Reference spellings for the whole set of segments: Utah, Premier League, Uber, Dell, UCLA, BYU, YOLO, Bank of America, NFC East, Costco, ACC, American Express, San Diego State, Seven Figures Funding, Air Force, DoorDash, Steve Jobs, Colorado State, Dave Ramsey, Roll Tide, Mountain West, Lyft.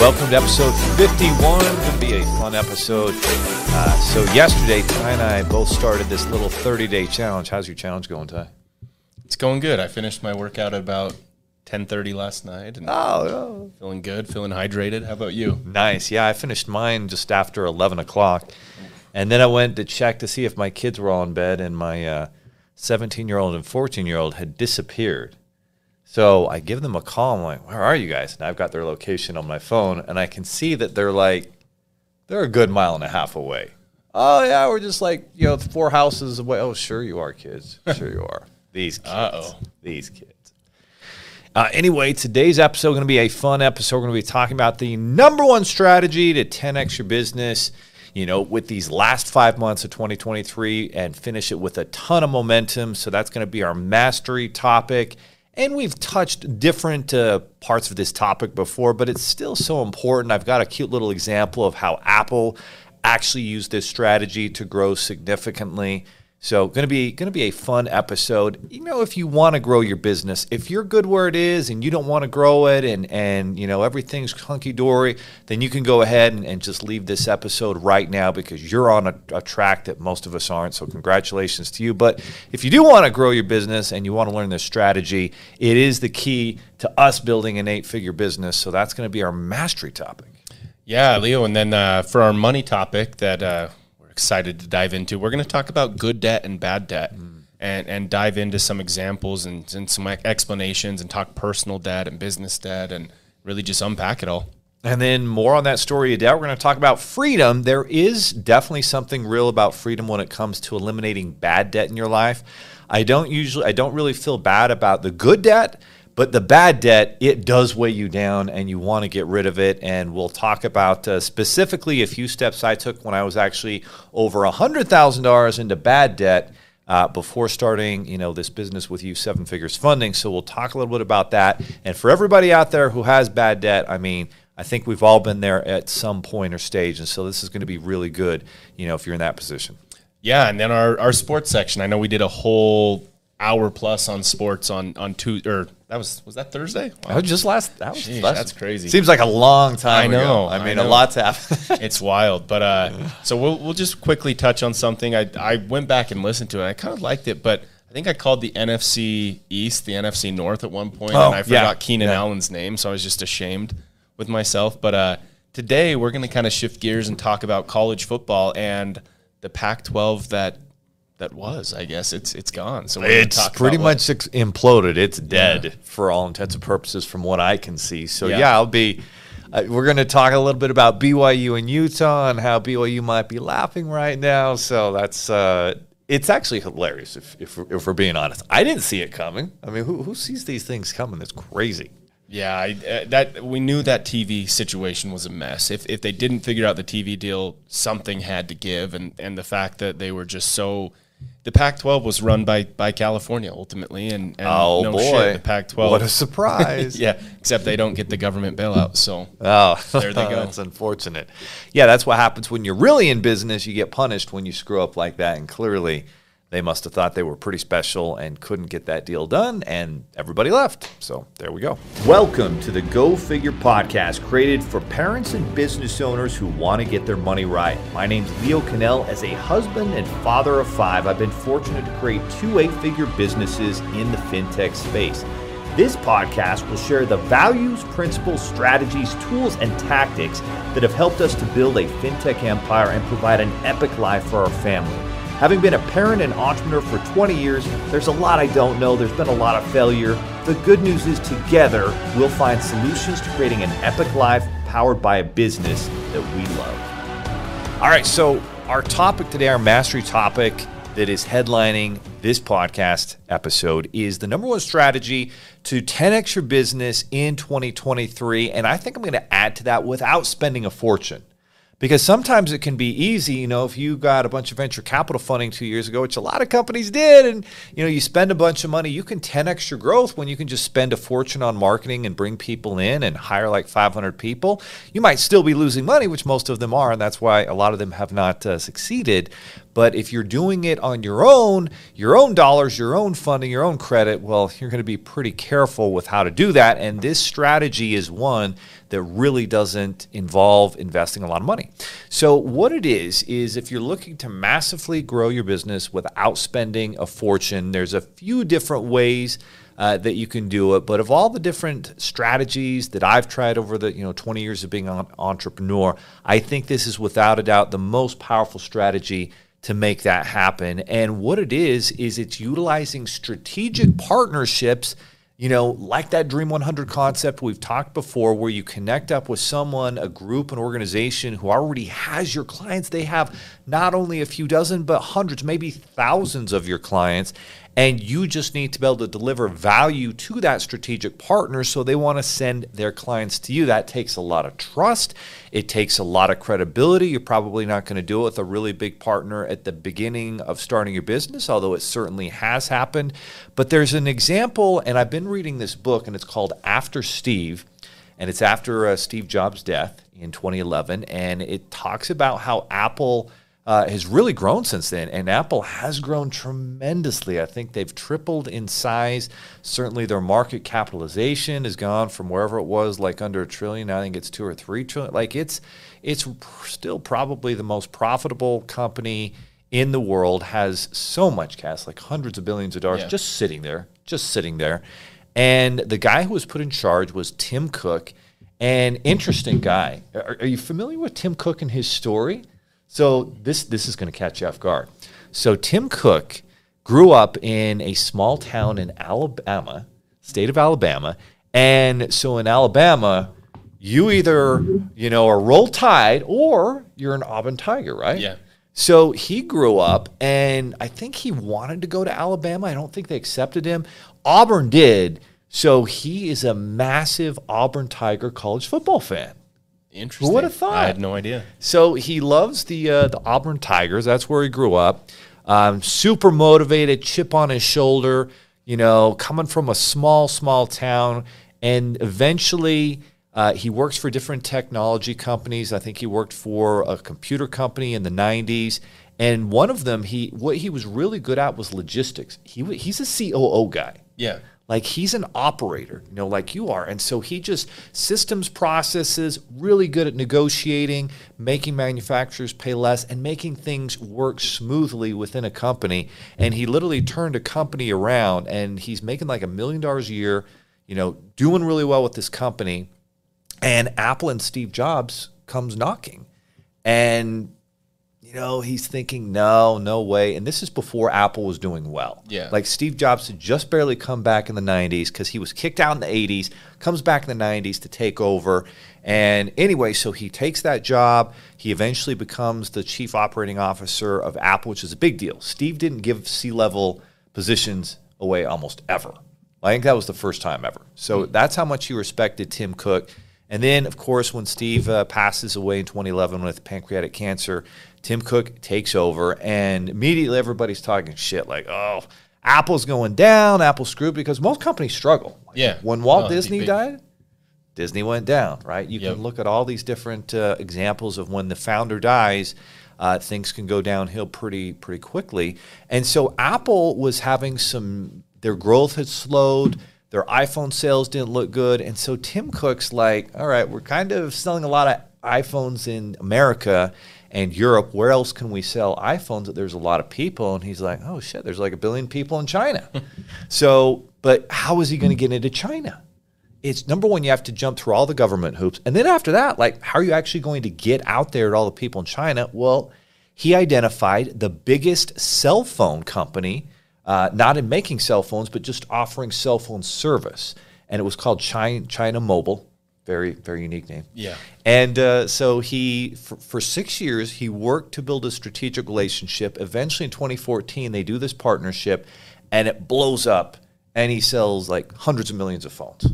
Welcome to episode 51. Going to be a fun episode. So yesterday, Ty and I both started this little 30-day challenge. How's your challenge going, Ty? It's going good. I finished my workout at about 10:30 last night. And feeling good, feeling hydrated. How about you? Nice. Yeah, I finished mine just after 11 o'clock. And then I went to check to see if my kids were all in bed, and my 17-year-old and 14-year-old had disappeared. So I give them a call. I'm like, where are you guys? And I've got their location on my phone, and I can see that they're a good mile and a half away. Oh, yeah, we're just like, you know, 4 houses away. Oh, sure you are, kids. Sure you are. These kids. These kids. Anyway, today's episode is going to be a fun episode. We're going to be talking about the number one strategy to 10X your business, you know, with these last 5 months of 2023, and finish it with a ton of momentum. So that's going to be our mastery topic. And we've touched different parts of this topic before, but it's still so important. I've got a cute little example of how Apple actually used this strategy to grow significantly. So going to be a fun episode. You know, if you want to grow your business, if you're good where it is and you don't want to grow it and you know, everything's hunky-dory, then you can go ahead and just leave this episode right now, because you're on a track that most of us aren't. So congratulations to you. But if you do want to grow your business and you want to learn this strategy, it is the key to us building an 8-figure business. So that's going to be our mastery topic. Yeah, Leo. And then for our money topic that excited to dive into, we're going to talk about good debt and bad debt, and dive into some examples and some explanations, and talk personal debt and business debt, and really just unpack it all. And then more on that story of debt. We're going to talk about freedom. There is definitely something real about freedom when it comes to eliminating bad debt in your life. I don't really feel bad about the good debt, but the bad debt, it does weigh you down and you want to get rid of it. And we'll talk about specifically a few steps I took when I was actually over $100,000 into bad debt before starting, you know, this business with you, Seven Figures Funding. So we'll talk a little bit about that. And for everybody out there who has bad debt, I mean, I think we've all been there at some point or stage. And so this is going to be really good, you know, if you're in that position. Yeah, and then our sports section. I know we did a whole hour plus on sports on two, or that was that Thursday? Wow. Oh, just last. That was Jeez, last, that's crazy. Seems like a long time ago. I know. A lot's happened. It's wild. But so we'll just quickly touch on something. I went back and listened to it. And I kind of liked it, but I think I called the NFC East the NFC North at one point, and I forgot Keenan Allen's name, so I was just ashamed with myself. But today we're going to kind of shift gears and talk about college football and the Pac-12 that was, I guess, it's gone. So it's pretty much imploded. It's dead for all intents and purposes from what I can see. So we're going to talk a little bit about BYU and Utah and how BYU might be laughing right now. So that's it's actually hilarious if we're being honest. I didn't see it coming. I mean, who sees these things coming? That's crazy. Yeah, that we knew that TV situation was a mess. If they didn't figure out the TV deal, something had to give, and the fact that they were just so. The Pac-12 was run by California ultimately, and shit, the Pac-12. What a surprise! Yeah, except they don't get the government bailout, so there they go. That's unfortunate. Yeah, that's what happens when you're really in business. You get punished when you screw up like that, and clearly they must have thought they were pretty special and couldn't get that deal done, and everybody left. So there we go. Welcome to the Go Figure podcast, created for parents and business owners who want to get their money right. My name's Leo Cannell. As a husband and father of 5, I've been fortunate to create 2 8-figure businesses in the fintech space. This podcast will share the values, principles, strategies, tools, and tactics that have helped us to build a fintech empire and provide an epic life for our family. Having been a parent and entrepreneur for 20 years, there's a lot I don't know. There's been a lot of failure. The good news is together, we'll find solutions to creating an epic life powered by a business that we love. All right, so our topic today, our mastery topic that is headlining this podcast episode, is the number one strategy to 10X your business in 2023. And I think I'm going to add to that without spending a fortune. Because sometimes it can be easy, you know, if you got a bunch of venture capital funding 2 years ago, which a lot of companies did, and, you know, you spend a bunch of money, you can 10X your growth when you can just spend a fortune on marketing and bring people in and hire like 500 people. You might still be losing money, which most of them are, and that's why a lot of them have not succeeded. But if you're doing it on your own dollars, your own funding, your own credit, well, you're going to be pretty careful with how to do that. And this strategy is one that really doesn't involve investing a lot of money. So what it is if you're looking to massively grow your business without spending a fortune, there's a few different ways that you can do it. But of all the different strategies that I've tried over the 20 years of being an entrepreneur, I think this is without a doubt the most powerful strategy to make that happen. And what it is it's utilizing strategic partnerships, like that Dream 100 concept we've talked before, where you connect up with someone, a group, an organization who already has your clients. They have not only a few dozen, but hundreds, maybe thousands of your clients. And you just need to be able to deliver value to that strategic partner, so they want to send their clients to you. That takes a lot of trust. It takes a lot of credibility. You're probably not going to do it with a really big partner at the beginning of starting your business, although it certainly has happened. But there's an example, and I've been reading this book, and it's called After Steve. And it's after Steve Jobs' death in 2011. And it talks about how Apple has really grown since then, and Apple has grown tremendously. I think they've tripled in size. Certainly their market capitalization has gone from wherever it was, like under $1 trillion, I think it's $2 or $3 trillion. Like it's still probably the most profitable company in the world, has so much cash, like hundreds of billions of dollars, just sitting there. And the guy who was put in charge was Tim Cook, an interesting guy. Are you familiar with Tim Cook and his story? So this is going to catch you off guard. So Tim Cook grew up in a small town in Alabama, state of Alabama. And so in Alabama, you either, are Roll Tide or you're an Auburn Tiger, right? Yeah. So he grew up, and I think he wanted to go to Alabama. I don't think they accepted him. Auburn did. So he is a massive Auburn Tiger college football fan. Interesting. Who would have thought? I had no idea. So he loves the Auburn Tigers. That's where he grew up. Super motivated, chip on his shoulder, coming from a small town. And eventually he works for different technology companies. I think he worked for a computer company in the 90s. And one of them, what he was really good at was logistics. He's a COO guy. Yeah. Like he's an operator, like you are. And so he just systems, processes, really good at negotiating, making manufacturers pay less, and making things work smoothly within a company. And he literally turned a company around, and he's making like $1 million a year, doing really well with this company. And Apple and Steve Jobs comes knocking. And he's thinking, no way. And this is before Apple was doing well. Yeah. Like Steve Jobs had just barely come back in the 90s, because he was kicked out in the 80s, comes back in the 90s to take over. And anyway, so he takes that job. He eventually becomes the chief operating officer of Apple, which is a big deal. Steve didn't give C-level positions away almost ever. I think that was the first time ever. So that's how much he respected Tim Cook. And then, of course, when Steve passes away in 2011 with pancreatic cancer, Tim Cook takes over, and immediately everybody's talking shit like, oh, Apple's going down, Apple's screwed, because most companies struggle. Like, yeah. When Walt Disney died, Disney went down, right? You can look at all these different examples of when the founder dies, things can go downhill pretty quickly. And so Apple was having their growth had slowed. Their iPhone sales didn't look good. And so Tim Cook's like, all right, we're kind of selling a lot of iPhones in America and Europe. Where else can we sell iPhones that there's a lot of people? And he's like, oh, shit, there's like 1 billion people in China. But how is he going to get into China? It's number one, you have to jump through all the government hoops. And then after that, like, how are you actually going to get out there to all the people in China? Well, he identified the biggest cell phone company, not in making cell phones, but just offering cell phone service. And it was called China Mobile. Very, very unique name. Yeah. And so he, for 6 years, he worked to build a strategic relationship. Eventually in 2014, they do this partnership, and it blows up, and he sells like hundreds of millions of phones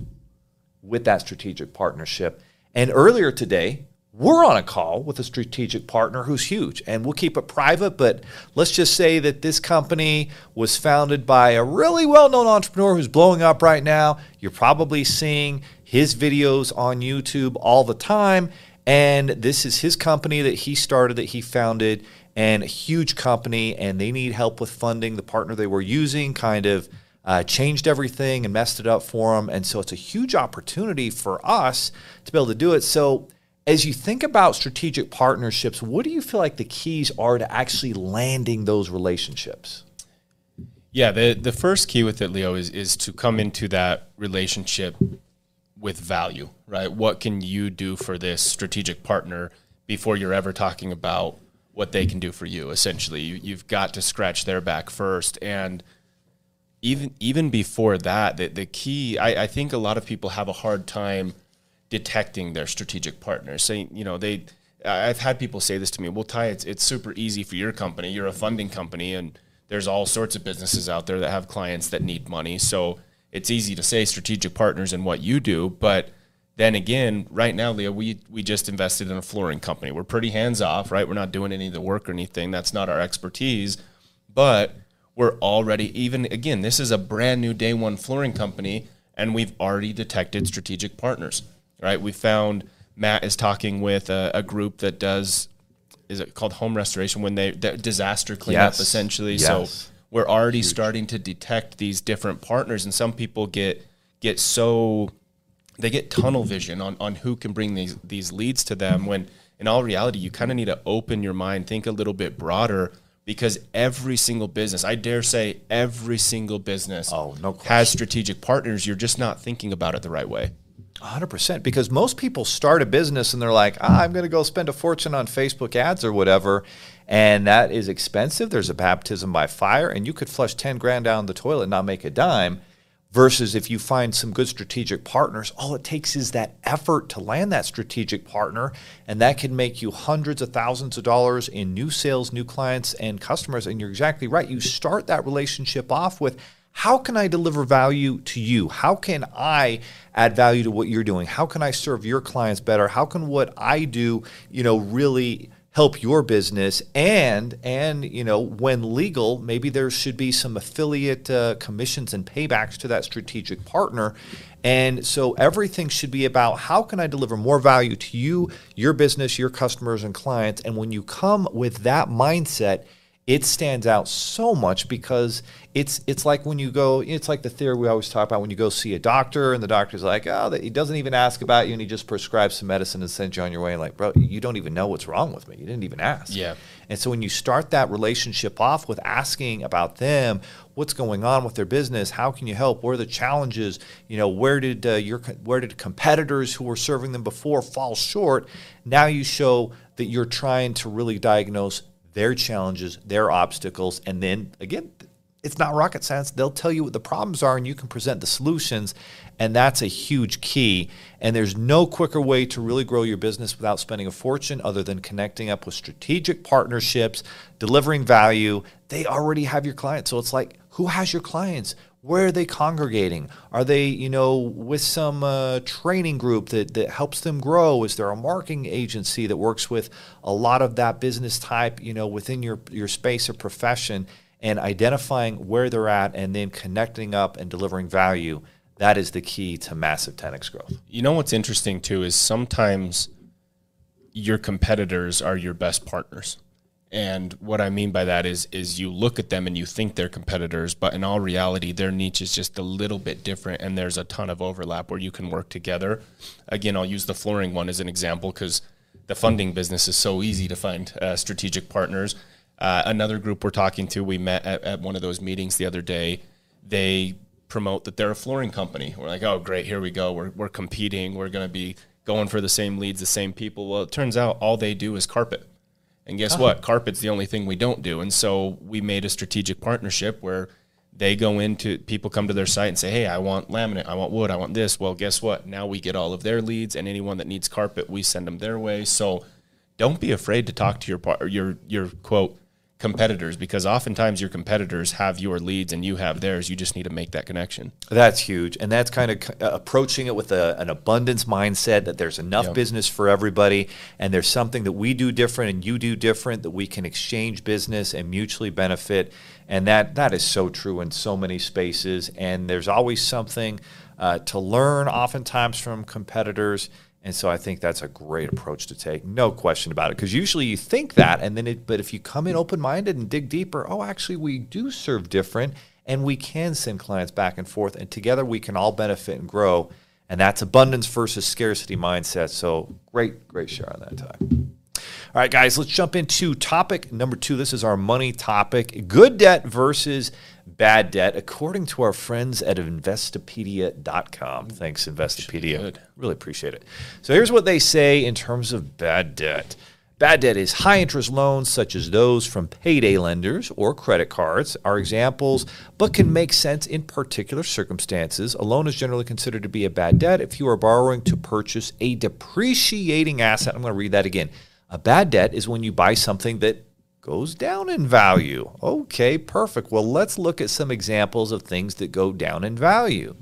with that strategic partnership. And earlier today, we're on a call with a strategic partner who's huge, and we'll keep it private, but let's just say that this company was founded by a really well-known entrepreneur who's blowing up right now. You're probably seeing his videos on YouTube all the time, and this is his company that he started, that he founded, and a huge company, and they need help with funding. The partner they were using kind of changed everything and messed it up for them. And so it's a huge opportunity for us to be able to do it. So as you think about strategic partnerships, what do you feel like the keys are to actually landing those relationships? Yeah, the first key with it, Leo, is to come into that relationship with value, right? What can you do for this strategic partner before you're ever talking about what they can do for you? Essentially, you've got to scratch their back first. And even before that, the key, I think a lot of people have a hard time detecting their strategic partners. Saying, you know, I've had people say this to me, well, Ty, it's super easy for your company. You're a funding company, and there's all sorts of businesses out there that have clients that need money. So it's easy to say strategic partners and what you do. But then again, right now, Leo, we just invested in a flooring company. We're pretty hands-off, right? We're not doing any of the work or anything. That's not our expertise. But we're already, even again, this is a brand new day one flooring company, and we've already detected strategic partners, right? We found Matt is talking with a group that does, is it called home restoration, when they disaster cleanup, yes, essentially. Yes. So we're already starting to detect these different partners, and some people get so they get tunnel vision on who can bring these leads to them, when in all reality you kind of need to open your mind, think a little bit broader, because every single business, I dare say every single business, no question, has strategic partners. You're just not thinking about it the right way. 100%, because most people start a business and they're like, I'm going to go spend a fortune on Facebook ads or whatever, and that is expensive. There's a baptism by fire, and you could flush 10 grand down the toilet and not make a dime, versus if you find some good strategic partners, all it takes is that effort to land that strategic partner, and that can make you hundreds of thousands of dollars in new sales, new clients, and customers. And you're exactly right. You start that relationship off with, how can I deliver value to you? How can I add value to what you're doing? How can I serve your clients better? How can what I do, really help your business? And when legal, maybe there should be some affiliate commissions and paybacks to that strategic partner. And so everything should be about, how can I deliver more value to you, your business, your customers and clients? And when you come with that mindset, it stands out so much, because it's like when you go, it's like the theory we always talk about when you go see a doctor, and the doctor's like, he doesn't even ask about you, and he just prescribes some medicine and sends you on your way. And like, bro, you don't even know what's wrong with me. You didn't even ask. Yeah. And so when you start that relationship off with asking about them, what's going on with their business, how can you help, where are the challenges, where did competitors who were serving them before fall short? Now you show that you're trying to really diagnose their challenges, their obstacles, and then, again, it's not rocket science. They'll tell you what the problems are, and you can present the solutions, and that's a huge key. And there's no quicker way to really grow your business without spending a fortune other than connecting up with strategic partnerships, delivering value. They already have your clients, so it's like, who has your clients? Where are they congregating? Are they, with some training group that helps them grow? Is there a marketing agency that works with a lot of that business type, within your space or profession, and identifying where they're at and then connecting up and delivering value? That is the key to massive 10X growth. You know what's interesting too is sometimes your competitors are your best partners. And what I mean by that is you look at them and you think they're competitors, but in all reality, their niche is just a little bit different, and there's a ton of overlap where you can work together. Again, I'll use the flooring one as an example, because the funding business is so easy to find strategic partners. Another group we're talking to, we met at one of those meetings the other day. They promote that they're a flooring company. We're like, oh, great, here we go. We're competing. We're going to be going for the same leads, the same people. Well, it turns out all they do is carpet. And guess what? Carpet's the only thing we don't do. And so we made a strategic partnership where they go into, people come to their site and say, hey, I want laminate, I want wood, I want this. Well, guess what? Now we get all of their leads, and anyone that needs carpet, we send them their way. So don't be afraid to talk to your quote, competitors, because oftentimes your competitors have your leads and you have theirs. You just need to make that connection. That's huge. And that's kind of approaching it with an abundance mindset, that there's enough business for everybody, and there's something that we do different and you do different, that we can exchange business and mutually benefit. And that is so true in so many spaces. And there's always something to learn oftentimes from competitors. And so I think that's a great approach to take, no question about it. Because usually you think that, and then but if you come in open-minded and dig deeper, oh, actually we do serve different, and we can send clients back and forth, and together we can all benefit and grow. And that's abundance versus scarcity mindset. So great, great share on that, Ty. All right, guys, let's jump into topic number 2. This is our money topic, good debt versus bad debt, according to our friends at Investopedia.com. Thanks, Investopedia. Really appreciate it. So here's what they say in terms of bad debt. Bad debt is high-interest loans such as those from payday lenders or credit cards are examples, but can make sense in particular circumstances. A loan is generally considered to be a bad debt if you are borrowing to purchase a depreciating asset. I'm going to read that again. A bad debt is when you buy something that goes down in value. Okay, perfect. Well, let's look at some examples of things that go down in value.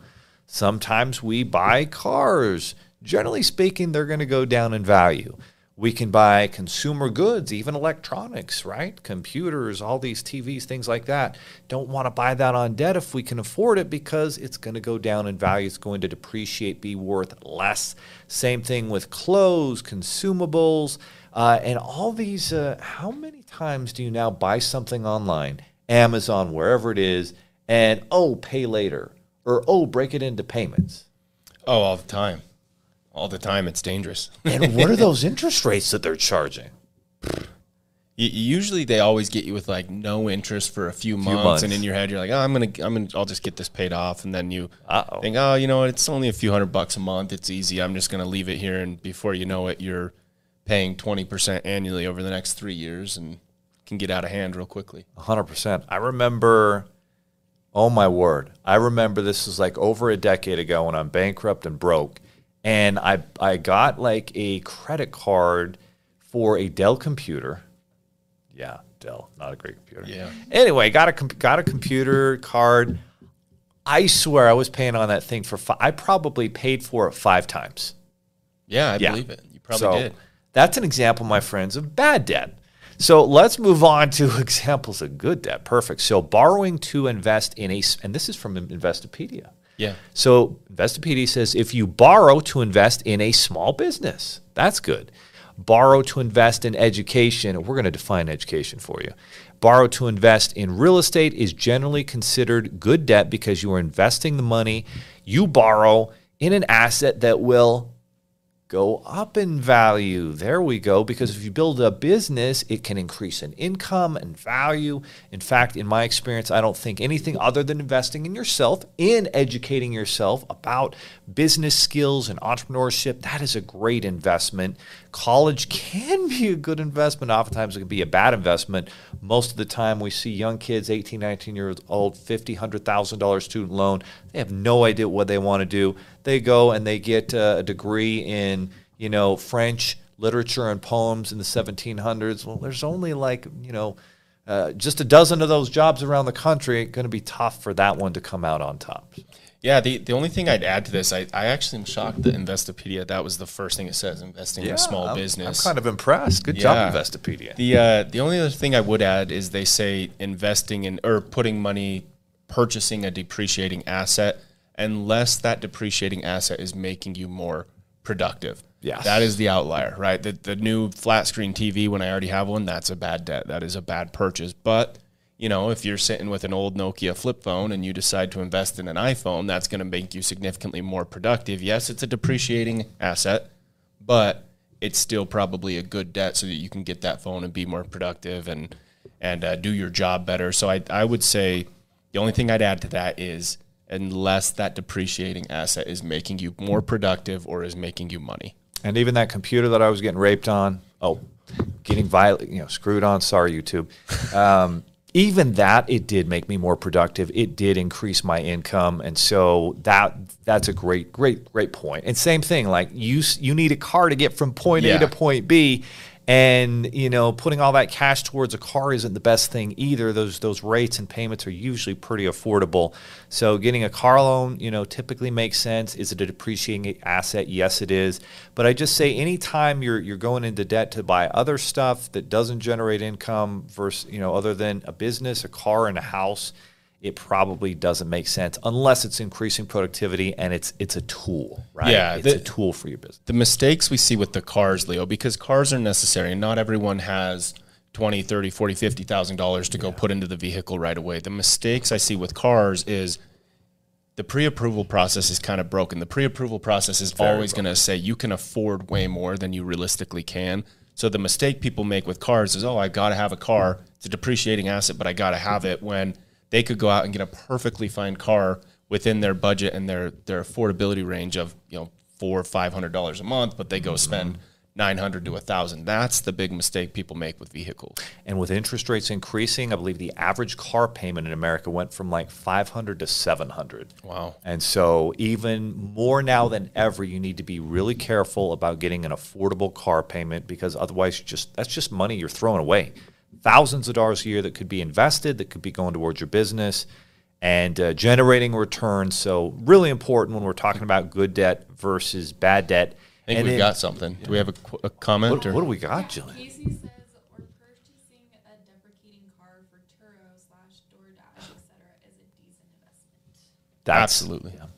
Sometimes we buy cars. Generally speaking, they're going to go down in value. We can buy consumer goods, even electronics, right? Computers, all these TVs, things like that. Don't want to buy that on debt if we can afford it because it's going to go down in value. It's going to depreciate, be worth less. Same thing with clothes, consumables. And all these, how many times do you now buy something online, Amazon, wherever it is, and, oh, pay later, or, oh, break it into payments? Oh, all the time. All the time. It's dangerous. And what are those interest rates that they're charging? Usually they always get you with like no interest for a few months, and in your head you're like, oh, I'll just get this paid off, and then you think, oh, you know what, it's only a few $100 a month. It's easy. I'm just going to leave it here, and before you know it, you're paying 20% annually over the next 3 years and can get out of hand real quickly. 100%. I remember, oh my word, I remember this was like over a decade ago when I'm bankrupt and broke. And I got like a credit card for a Dell computer. Yeah, Dell, not a great computer. Yeah. Anyway, got a computer card. I swear I was paying on that thing for I probably paid for it 5 times. Yeah, I believe it. You probably did. That's an example, my friends, of bad debt. So let's move on to examples of good debt. Perfect. So borrowing to invest in and this is from Investopedia. Yeah. So Investopedia says if you borrow to invest in a small business, that's good. Borrow to invest in education. We're going to define education for you. Borrow to invest in real estate is generally considered good debt because you are investing the money you borrow in an asset that will go up in value. There we go. Because if you build a business, it can increase in income and value. In fact, in my experience, I don't think anything other than investing in yourself, in educating yourself about business skills and entrepreneurship, that is a great investment. College can be a good investment. Oftentimes it can be a bad investment. Most of the time we see young kids, 18, 19 years old, $50,000, $100,000 student loan. They have no idea what they want to do. They go and they get a degree in, you know, French literature and poems in the 1700s. Well, there's only like, you know, just a dozen of those jobs around the country. It's going to be tough for that one to come out on top. Yeah, the only thing I'd add to this, I actually am shocked that Investopedia, that was the first thing it says, investing in a small business. I'm kind of impressed. Good job, Investopedia. The only other thing I would add is they say investing in or putting money, purchasing a depreciating asset, unless that depreciating asset is making you more productive. Yeah, that is the outlier, right? The new flat screen TV, when I already have one, that's a bad debt. That is a bad purchase. But you know, if you're sitting with an old Nokia flip phone and you decide to invest in an iPhone, that's going to make you significantly more productive. Yes, it's a depreciating asset, but it's still probably a good debt so that you can get that phone and be more productive and do your job better. So I would say the only thing I'd add to that is unless that depreciating asset is making you more productive or is making you money. And even that computer that I was getting raped on, screwed on, sorry, YouTube. Even that, it did make me more productive. It did increase my income. And so that's a great, great, great point. And same thing, like you need a car to get from point A to point B. And, you know, putting all that cash towards a car isn't the best thing either. Those rates and payments are usually pretty affordable. So getting a car loan, you know, typically makes sense. Is it a depreciating asset? Yes, it is. But I just say anytime you're going into debt to buy other stuff that doesn't generate income versus, you know, other than a business, a car, and a house, it probably doesn't make sense unless it's increasing productivity and it's a tool, right? Yeah, it's a tool for your business. The mistakes we see with the cars, Leo, because cars are necessary and not everyone has $20,000, $30,000, $40,000, $50,000 to go put into the vehicle right away. The mistakes I see with cars is the pre-approval process is kind of broken. The pre-approval process is always going to say you can afford way more than you realistically can. So the mistake people make with cars is, oh, I got to have a car. It's a depreciating asset, but I got to have it, when they could go out and get a perfectly fine car within their budget and their affordability range of, you know, $400 or $500 a month, but they go spend $900 to $1,000. That's the big mistake people make with vehicles. And with interest rates increasing, I believe the average car payment in America went from like $500 to $700. Wow. And so even more now than ever, you need to be really careful about getting an affordable car payment, because otherwise that's just money you're throwing away. Thousands of dollars a year that could be invested, that could be going towards your business and generating returns. So really important when we're talking about good debt versus bad debt. I think we've got something. Do we have a comment? What do we got, Jillian? Casey says, we're purchasing a depreciating car for Turo/DoorDash, et cetera, is a decent investment. Absolutely. Yeah.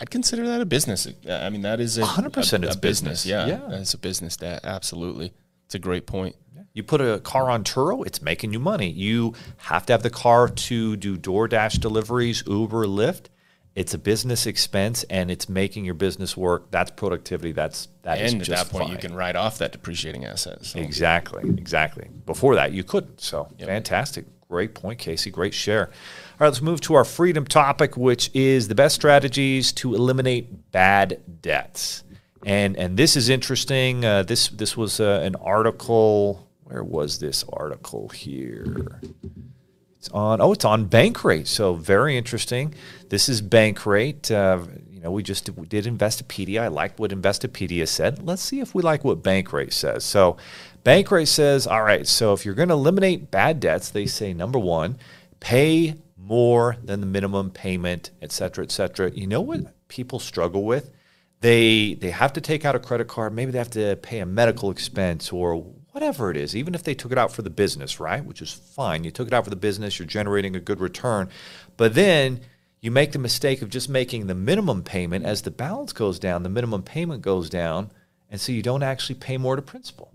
I'd consider that a business. I mean, that is 100% it's business. Yeah, it's a business debt. Absolutely. It's a great point. You put a car on Turo, it's making you money. You have to have the car to do DoorDash deliveries, Uber, Lyft. It's a business expense, and it's making your business work. That's productivity. That's at that point, fine. You can write off that depreciating asset. So. Exactly. Before that, you couldn't. So Fantastic. Great point, Casey. Great share. All right, let's move to our freedom topic, which is the best strategies to eliminate bad debts. And this is interesting. This was an article. Where was this article here? It's on Bankrate. So very interesting. This is Bankrate. We did Investopedia. I liked what Investopedia said. Let's see if we like what Bankrate says. So Bankrate says, all right, so if you're going to eliminate bad debts, they say, number one, pay more than the minimum payment, et cetera, et cetera. You know what people struggle with? They have to take out a credit card. Maybe they have to pay a medical expense or whatever it is, even if they took it out for the business, right? Which is fine. You took it out for the business. You're generating a good return. But then you make the mistake of just making the minimum payment. As the balance goes down, the minimum payment goes down. And so you don't actually pay more to principal.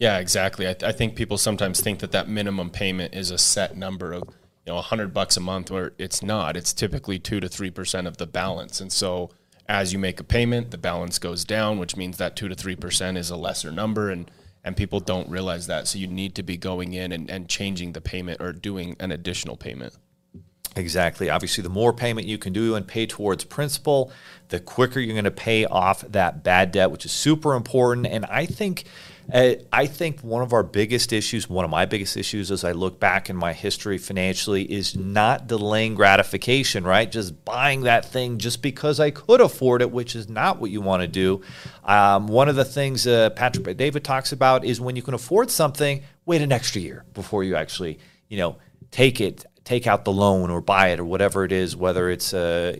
Yeah, exactly. I think people sometimes think that minimum payment is a set number of, $100 a month, where it's not. It's typically 2 to 3% of the balance. And so as you make a payment, the balance goes down, which means that 2 to 3% is a lesser number, and people don't realize that. So you need to be going in and changing the payment or doing an additional payment. Exactly. Obviously, the more payment you can do and pay towards principal, the quicker you're going to pay off that bad debt, which is super important. And I think one of my biggest issues as I look back in my history financially is not delaying gratification, right? Just buying that thing just because I could afford it, which is not what you want to do. One of the things Patrick David talks about is when you can afford something, wait an extra year before you actually, take out the loan or buy it or whatever it is, whether it's a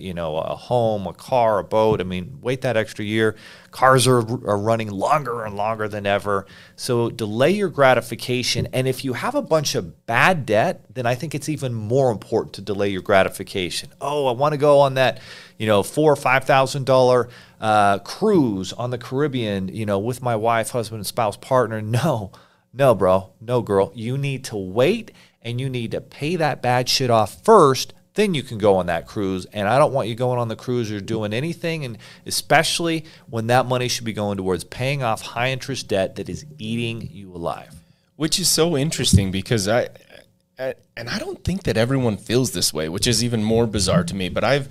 home, a car, a boat. I mean, wait that extra year. Cars are running longer and longer than ever. So delay your gratification. And if you have a bunch of bad debt, then I think it's even more important to delay your gratification. Oh, I want to go on that, $4,000 or $5,000 cruise on the Caribbean, with my wife, husband, and spouse, partner. No, bro. No, girl. You need to wait. And you need to pay that bad shit off first, then you can go on that cruise. And I don't want you going on the cruise or doing anything, and especially when that money should be going towards paying off high interest debt that is eating you alive. Which is so interesting, because I don't think that everyone feels this way, which is even more bizarre to me. But I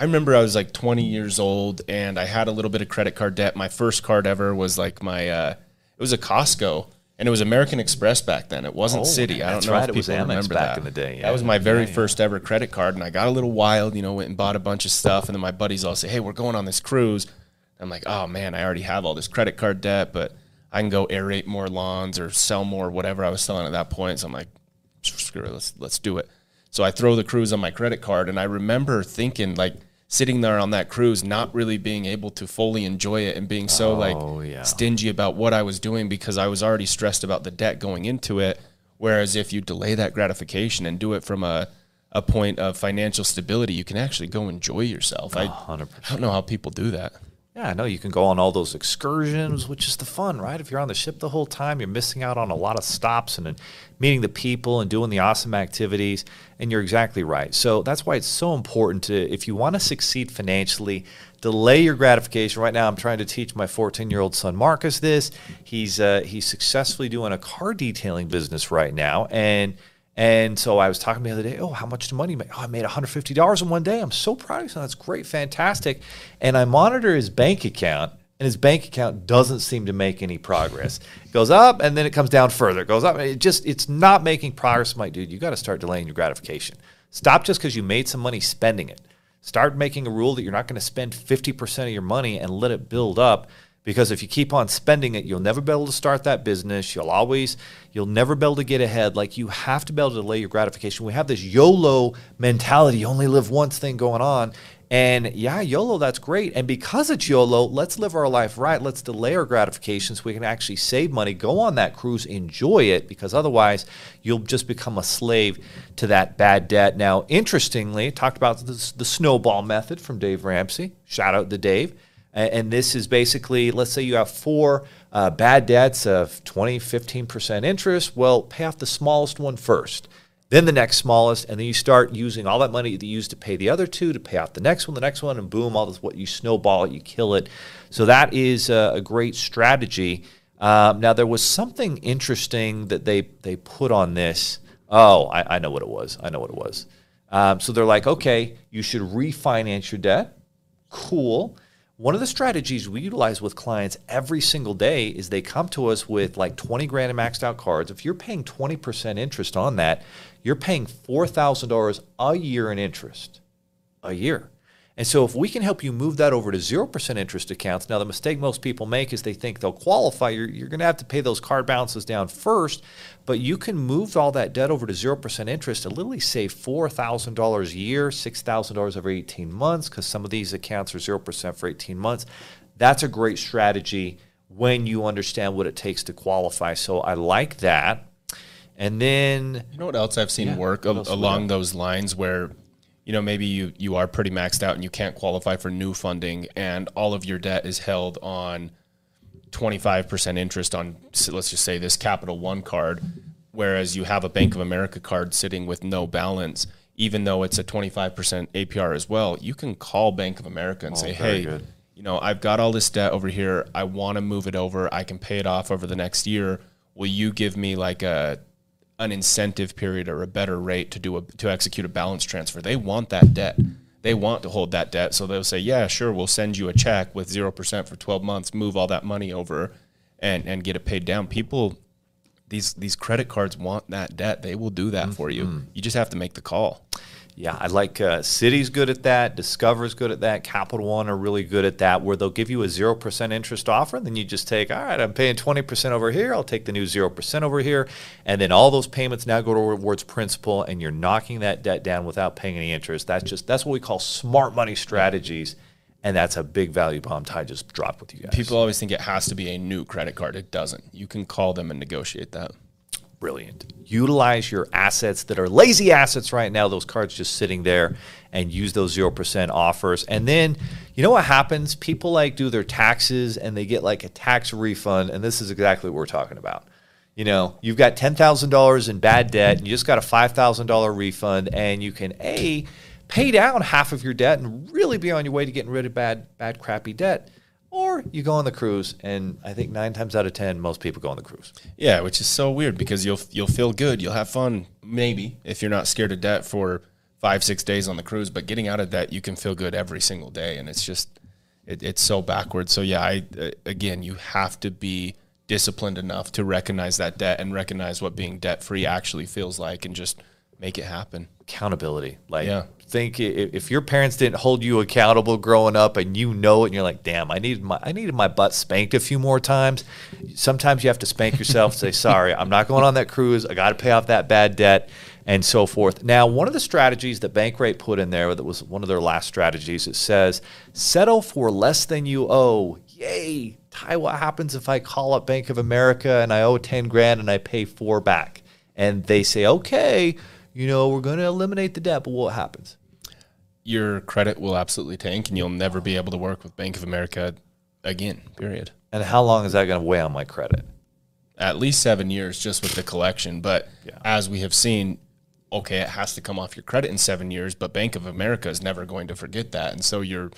remember I was like 20 years old and I had a little bit of credit card debt. My first card ever was like it was a Costco. And it was American Express back then. It wasn't Citi. I don't know if people remember that. In the day. Yeah. That was my very first ever credit card. And I got a little wild, went and bought a bunch of stuff. And then my buddies all say, hey, we're going on this cruise. I'm like, oh, man, I already have all this credit card debt, but I can go aerate more lawns or sell more, whatever I was selling at that point. So I'm like, screw it, let's do it. So I throw the cruise on my credit card. And I remember thinking, sitting there on that cruise, not really being able to fully enjoy it and being so stingy about what I was doing, because I was already stressed about the debt going into it. Whereas if you delay that gratification and do it from a point of financial stability, you can actually go enjoy yourself. I don't know how people do that. Yeah, I know. You can go on all those excursions, which is the fun, right? If you're on the ship the whole time, you're missing out on a lot of stops and meeting the people and doing the awesome activities, and you're exactly right. So that's why it's so important to, if you want to succeed financially, delay your gratification. Right now, I'm trying to teach my 14-year-old son Marcus this. He's successfully doing a car detailing business right now, and so I was talking the other day, oh, how much money you make? Oh, I made $150 in one day. I'm so proud of you. That's great, fantastic. And I monitor his bank account, and his bank account doesn't seem to make any progress. It goes up, and then it comes down further. It goes up. It's not making progress. I'm like, dude, you got to start delaying your gratification. Stop just because you made some money spending it. Start making a rule that you're not going to spend 50% of your money and let it build up. Because if you keep on spending it, you'll never be able to start that business. You'll never be able to get ahead. Like, you have to be able to delay your gratification. We have this YOLO mentality, you only live once thing going on. And yeah, YOLO, that's great. And because it's YOLO, let's live our life right. Let's delay our gratification so we can actually save money, go on that cruise, enjoy it, because otherwise you'll just become a slave to that bad debt. Now, interestingly, talked about the snowball method from Dave Ramsey. Shout out to Dave. And this is basically, let's say you have four bad debts of 20, 15% interest. Well, pay off the smallest one first, then the next smallest, and then you start using all that money that you used to pay the other two to pay off the next one, and boom, all this, what you snowball it, you kill it. So that is a great strategy. Now, there was something interesting that they put on this. Oh, I know what it was. So they're like, okay, you should refinance your debt. Cool. One of the strategies we utilize with clients every single day is they come to us with like 20 grand in maxed out cards. If you're paying 20% interest on that, you're paying $4,000 a year in interest, a year. And so if we can help you move that over to 0% interest accounts, now the mistake most people make is they think they'll qualify. You're going to have to pay those card balances down first, but you can move all that debt over to 0% interest and literally save $4,000 a year, $6,000 over 18 months, because some of these accounts are 0% for 18 months. That's a great strategy when you understand what it takes to qualify. So I like that. And then, you know what else I've seen work along those lines where, you know, maybe you are pretty maxed out and you can't qualify for new funding, and all of your debt is held on 25% interest on, let's just say, this Capital One card, whereas you have a Bank of America card sitting with no balance, even though it's a 25% APR as well. You can call Bank of America and say, hey, you know, I've got all this debt over here. I want to move it over. I can pay it off over the next year. Will you give me like an incentive period or a better rate to execute a balance transfer? They want that debt. They want to hold that debt, so they'll say, yeah, sure, we'll send you a check with 0% for 12 months, move all that money over and get it paid down. People, these credit cards want that debt. They will do that for you. You just have to make the call. Yeah, I like Citi's good at that. Discover's good at that. Capital One are really good at that, where they'll give you a 0% interest offer, and then you just take, all right, I'm paying 20% over here. I'll take the new 0% over here. And then all those payments now go towards principal, and you're knocking that debt down without paying any interest. That's what we call smart money strategies, and that's a big value bomb Ty just dropped with you guys. People always think it has to be a new credit card. It doesn't. You can call them and negotiate that. Brilliant. Utilize your assets that are lazy assets right now, those cards just sitting there, and use those 0% offers. And then, you know what happens? People like do their taxes and they get like a tax refund, and this is exactly what we're talking about. You know, you've got $10,000 in bad debt and you just got a $5,000 refund, and you can pay down half of your debt and really be on your way to getting rid of bad crappy debt. Or you go on the cruise, and I think 9 times out of 10, most people go on the cruise. Yeah, which is so weird, because you'll feel good, you'll have fun, maybe, if you're not scared of debt for 5-6 days on the cruise. But getting out of debt, you can feel good every single day, and it's just it's so backwards. So yeah, again, you have to be disciplined enough to recognize that debt and recognize what being debt free actually feels like, and just make it happen. Accountability, Think if your parents didn't hold you accountable growing up, and you know it, and you're like, damn, I needed my butt spanked a few more times. Sometimes you have to spank yourself and say, sorry, I'm not going on that cruise. I got to pay off that bad debt and so forth. Now, one of the strategies that Bankrate put in there, that was one of their last strategies, it says, settle for less than you owe. Yay. Ty, what happens if I call up Bank of America and I owe 10 grand and I pay $4 back? and they say, okay, you know, we're going to eliminate the debt, but what happens? Your credit will absolutely tank, and you'll never be able to work with Bank of America again, period. And how long is that going to weigh on my credit? At least 7 years just with the collection. But as we have seen, okay, it has to come off your credit in 7 years, but Bank of America is never going to forget that. And so you're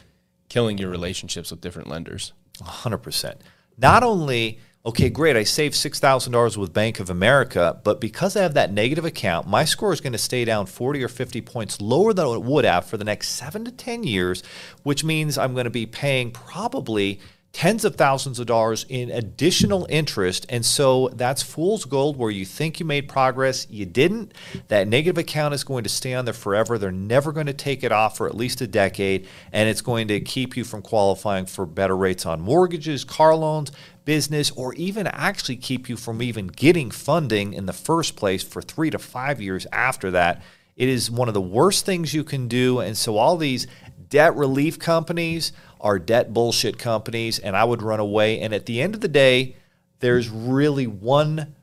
killing your relationships with different lenders. 100%. Not only, okay, great, I saved $6,000 with Bank of America, but because I have that negative account, my score is going to stay down 40 or 50 points lower than it would have for the next 7 to 10 years, which means I'm going to be paying probably tens of thousands of dollars in additional interest. And so that's fool's gold, where you think you made progress, you didn't. That negative account is going to stay on there forever. They're never going to take it off for at least a decade, and it's going to keep you from qualifying for better rates on mortgages, car loans, business, or even actually keep you from even getting funding in the first place for 3 to 5 years after that. It is one of the worst things you can do. And so all these debt relief companies are debt bullshit companies, and I would run away. And at the end of the day, there's really one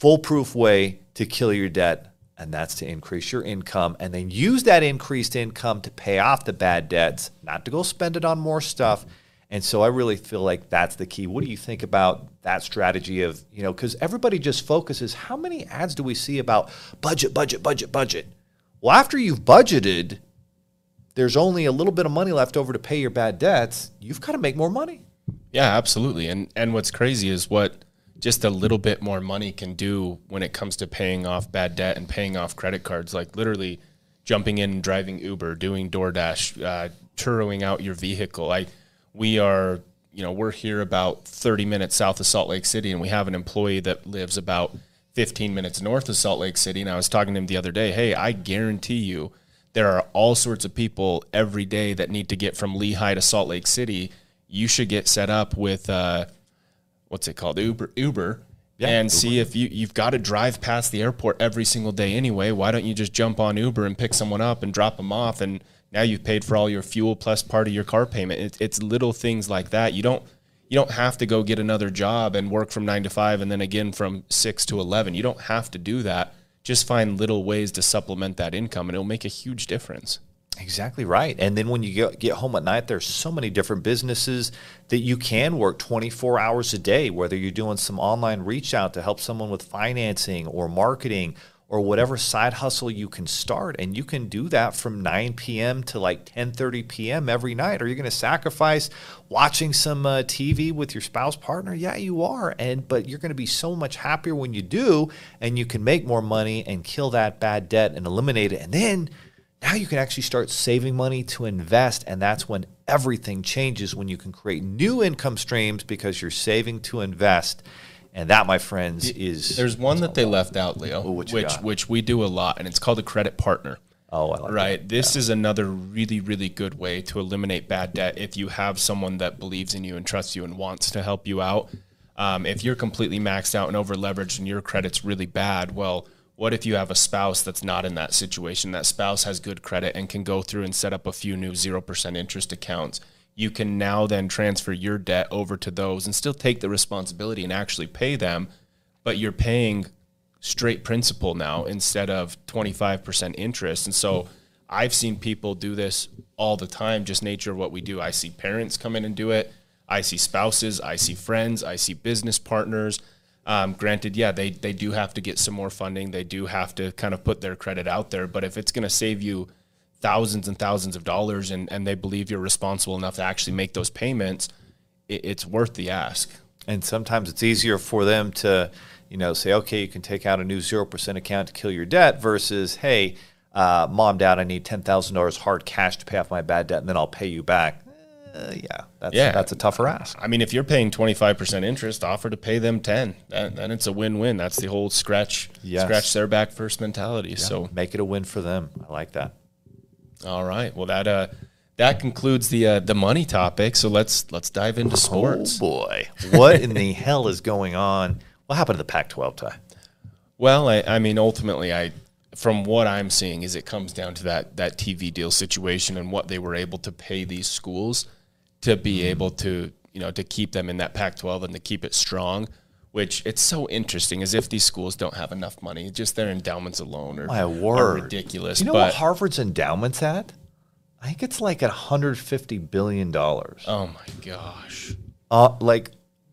foolproof way to kill your debt, and that's to increase your income, and then use that increased income to pay off the bad debts, not to go spend it on more stuff. And so I really feel like that's the key. What do you think about that strategy of, you know, because everybody just focuses, how many ads do we see about budget, budget, budget, budget? Well, after you've budgeted, there's only a little bit of money left over to pay your bad debts. You've got to make more money. Yeah, absolutely. And what's crazy is what just a little bit more money can do when it comes to paying off bad debt and paying off credit cards. Like literally jumping in and driving Uber, doing DoorDash, Turoing out your vehicle. Like we are, you know, we're here about 30 minutes south of Salt Lake City, and we have an employee that lives about 15 minutes north of Salt Lake City. And I was talking to him the other day, hey, I guarantee you, there are all sorts of people every day that need to get from Lehigh to Salt Lake City. You should get set up with, what's it called, Uber, and see if you've got to drive past the airport every single day anyway. Why don't you just jump on Uber and pick someone up and drop them off, and now you've paid for all your fuel plus part of your car payment. It's little things like that. You don't have to go get another job and work from 9 to 5 and then again from 6 to 11. You don't have to do that. Just find little ways to supplement that income, and it'll make a huge difference. Exactly right. And then when you get home at night, there's so many different businesses that you can work 24 hours a day, whether you're doing some online reach out to help someone with financing or marketing or whatever side hustle you can start. And you can do that from 9 p.m. to like 10:30 p.m. every night. Are you going to sacrifice watching some TV with your spouse partner? Yeah, you are. But you're going to be so much happier when you do, and you can make more money and kill that bad debt and eliminate it. And then now you can actually start saving money to invest, and that's when everything changes, when you can create new income streams because you're saving to invest. And that, my friends, is... There's one that they left out, Leo, which we do a lot, and it's called a credit partner. Oh, I like that. Right? This is another really, really good way to eliminate bad debt if you have someone that believes in you and trusts you and wants to help you out. If you're completely maxed out and over-leveraged and your credit's really bad, well, what if you have a spouse that's not in that situation? That spouse has good credit and can go through and set up a few new 0% interest accounts. You can now then transfer your debt over to those and still take the responsibility and actually pay them, but you're paying straight principal now instead of 25% interest. And so I've seen people do this all the time, just nature of what we do. I see parents come in and do it. I see spouses. I see friends. I see business partners. Granted, yeah, they do have to get some more funding. They do have to kind of put their credit out there. But if it's going to save you thousands and thousands of dollars, and they believe you're responsible enough to actually make those payments, it's worth the ask. And sometimes it's easier for them to, you know, say, okay, you can take out a new 0% account to kill your debt versus, hey, mom, dad, I need $10,000 hard cash to pay off my bad debt, and then I'll pay you back. That's a tougher ask. I mean, if you're paying 25% interest, offer to pay them 10, then it's a win-win. That's the whole scratch their back first mentality. Yeah, so make it a win for them. I like that. All right. Well, that concludes the money topic. So let's dive into sports. Oh boy, what in the hell is going on? What happened to the Pac-12 tie? Well, I mean, ultimately, from what I'm seeing is it comes down to that TV deal situation and what they were able to pay these schools to be able to, you know, to keep them in that Pac-12 and to keep it strong. which it's so interesting, as if these schools don't have enough money. Just their endowments alone are ridiculous. You know what Harvard's endowment's at? I think it's like $150 billion. Oh, my gosh.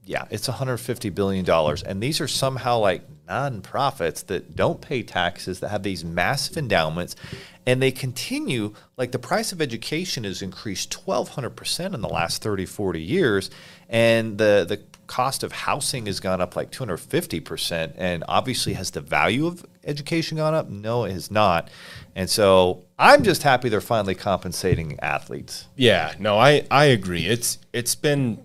Yeah, it's $150 billion. And these are somehow like nonprofits that don't pay taxes, that have these massive endowments. And they continue, like the price of education has increased 1,200% in the last 30, 40 years. And the cost of housing has gone up like 250%. And obviously, has the value of education gone up? No, it has not. And so I'm just happy they're finally compensating athletes. Yeah, no, I agree. It's been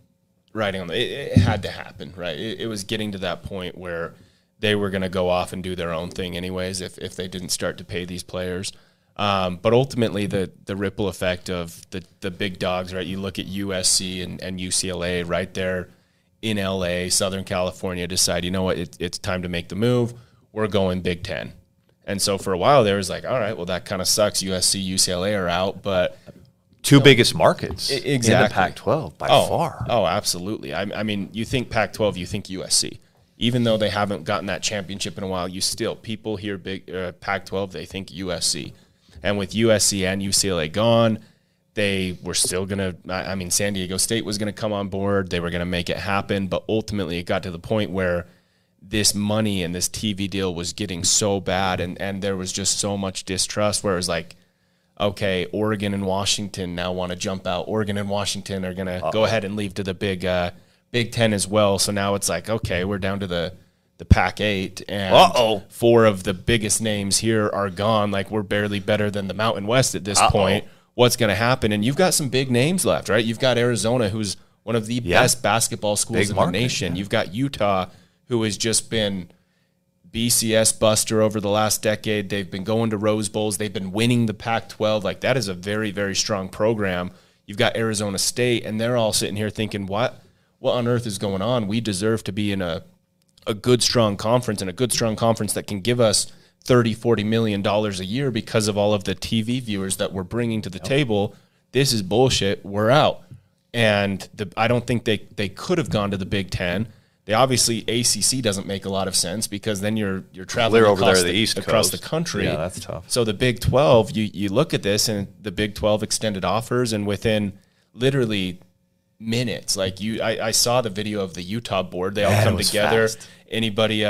riding on it had to happen, right? It was getting to that point where they were going to go off and do their own thing anyways if they didn't start to pay these players. But ultimately, the ripple effect of the big dogs, right? You look at USC and UCLA right there in LA, Southern California, decide, you know what, it's time to make the move. We're going Big Ten. And so for a while there was like, all right, well, that kind of sucks. USC, UCLA are out, but biggest markets in the Pac-12 by far. Oh, absolutely. I mean, you think Pac-12, you think USC. Even though they haven't gotten that championship in a while, people hear Pac-12, they think USC. And with USC and UCLA gone, they were still going to – I mean, San Diego State was going to come on board. They were going to make it happen. But ultimately, it got to the point where this money and this TV deal was getting so bad, and there was just so much distrust where it was like, okay, Oregon and Washington now want to jump out. Oregon and Washington are going to go ahead and leave to the Big Ten as well. So now it's like, okay, we're down to the Pac-8, and four of the biggest names here are gone. Like, we're barely better than the Mountain West at this point. What's going to happen? And you've got some big names left, right? You've got Arizona, who's one of the best basketball schools in the nation. Yeah. You've got Utah, who has just been – BCS buster over the last decade. They've been going to Rose Bowls. They've been winning the Pac-12. Like, that is a very, very strong program. You've got Arizona State, and they're all sitting here thinking, what on earth is going on? We deserve to be in a good, strong conference, and a good, strong conference that can give us $30, $40 million a year because of all of the TV viewers that we're bringing to the table. This is bullshit. We're out. And I don't think they could have gone to the Big Ten. They obviously ACC doesn't make a lot of sense because then you're traveling across the country. Yeah, that's tough. So the Big 12, you look at this, and the Big 12 extended offers, and within literally minutes, like I saw the video of the Utah board. They all come together. Fast. Anybody,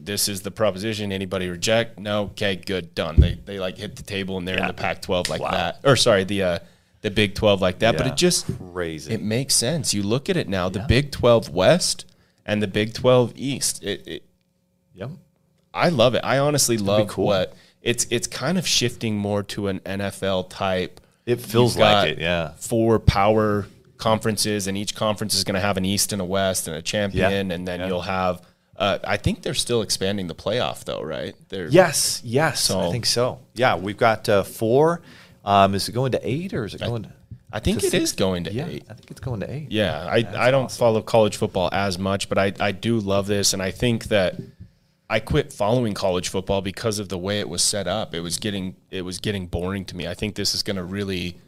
this is the proposition. Anybody reject? No. Okay, good, done. They like hit the table, and they're in the Pac-12 like that. Or sorry, the Big 12 like that. Yeah. But it just crazy. It makes sense. You look at it now. The Big 12 West. And the Big 12 East, I love it. I honestly love what it's kind of shifting more to an NFL type. It feels like it, yeah. 4 power conferences, and each conference is going to have an East and a West and a champion, and then you'll have. I think they're still expanding the playoff, though, right? Yes, so. I think so. Yeah, we've got 4. Is it going to 8, or is it going to? I think it is going to 8. I think it's going to 8. Yeah, I don't follow college football as much, but I do love this, and I think that I quit following college football because of the way it was set up. It was getting boring to me. I think this is going to really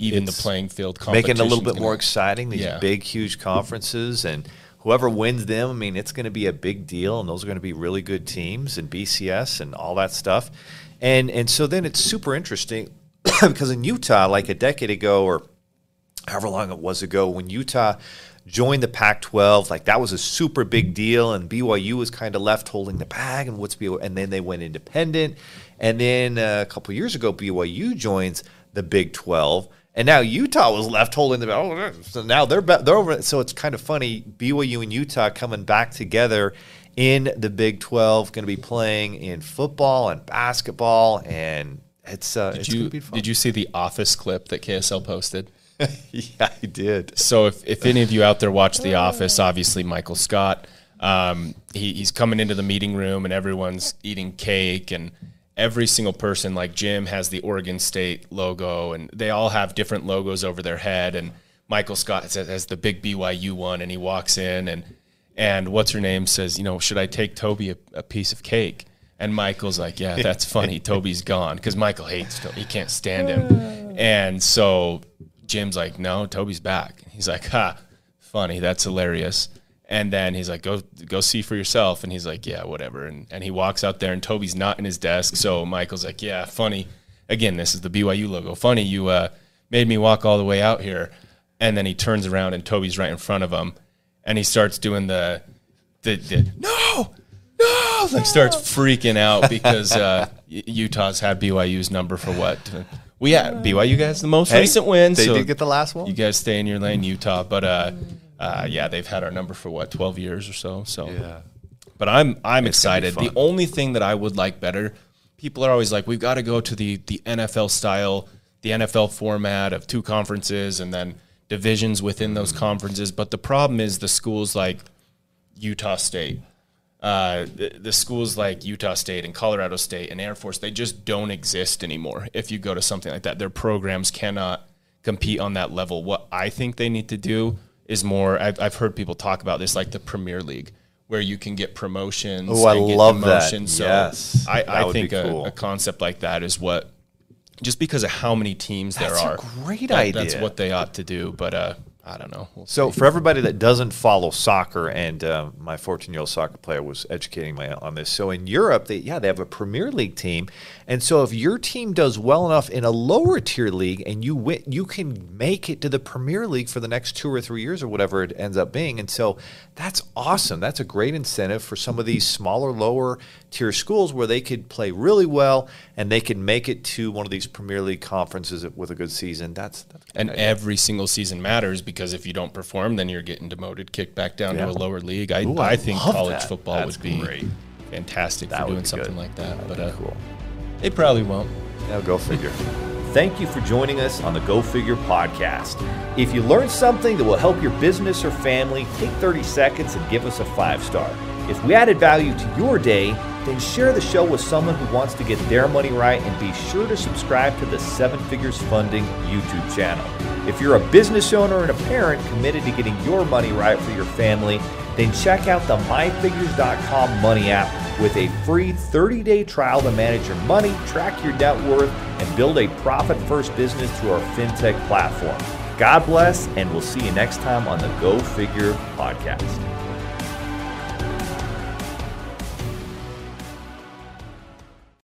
even the playing field, making it a little bit more exciting. These big, huge conferences, and whoever wins them, I mean, it's going to be a big deal, and those are going to be really good teams, and BCS and all that stuff, and so then it's super interesting. Because in Utah, like a decade ago or however long it was ago, when Utah joined the Pac-12, like that was a super big deal, and BYU was kind of left holding the bag, and then they went independent. And then a couple of years ago, BYU joins the Big 12, and now Utah was left holding the bag. So now they're over. So it's kind of funny, BYU and Utah coming back together in the Big 12, going to be playing in football and basketball and – It's gonna be fun. Did you see the Office clip that KSL posted? Yeah, I did. So if any of you out there watch The Office, obviously Michael Scott, he's coming into the meeting room and everyone's eating cake, and every single person, like Jim has the Oregon State logo, and they all have different logos over their head, and Michael Scott has the big BYU one, and he walks in and what's her name says, you know, should I take Toby a piece of cake? And Michael's like, yeah, that's funny. Toby's gone, because Michael hates Toby. He can't stand him. And so Jim's like, no, Toby's back. He's like, ha, funny. That's hilarious. And then he's like, go see for yourself. And he's like, yeah, whatever. And he walks out there, and Toby's not in his desk. So Michael's like, yeah, funny. Again, this is the BYU logo. Funny, you made me walk all the way out here. And then he turns around, and Toby's right in front of him. And he starts doing the no. Like, starts freaking out because Utah's had BYU's number for what? We had BYU guys the most recent win. They did get the last one. You guys stay in your lane, Utah. But, yeah, they've had our number for, what, 12 years or so. So, yeah. But I'm excited. The only thing that I would like better, people are always like, we've got to go to the NFL style, the NFL format of two conferences and then divisions within those conferences. But the problem is the schools like Utah State, the schools like Utah State and Colorado State and Air Force, they just don't exist anymore if you go to something like that. Their programs cannot compete on that level. What I think they need to do is more, I've heard people talk about this, like the Premier League, where you can get promotions. Oh, I love that. So yes. I think cool. A concept like that is what, just because of how many teams that's there are. That's a great idea. That's what they ought to do, but I don't know. We'll see. For everybody that doesn't follow soccer, and my 14-year-old soccer player was educating me on this. So in Europe, they have a Premier League team. And so if your team does well enough in a lower-tier league and you win, you can make it to the Premier League for the next 2 or 3 years or whatever it ends up being. And so that's awesome. That's a great incentive for some of these smaller, lower-tier schools where they could play really well and they could make it to one of these Premier League conferences with a good season. That's a good idea. Every single season matters because if you don't perform, then you're getting demoted, kicked back down to a lower league. I think college football would be great. Fantastic that for doing something good. Like that. But cool. It probably won't. Now go figure. Thank you for joining us on the Go Figure podcast. If you learned something that will help your business or family, take 30 seconds and give us a 5-star. If we added value to your day, then share the show with someone who wants to get their money right, and be sure to subscribe to the Seven Figures Funding YouTube channel. If you're a business owner and a parent committed to getting your money right for your family, then check out the MyFigures.com money app with a free 30-day trial to manage your money, track your net worth, and build a profit-first business through our fintech platform. God bless, and we'll see you next time on the Go Figure podcast.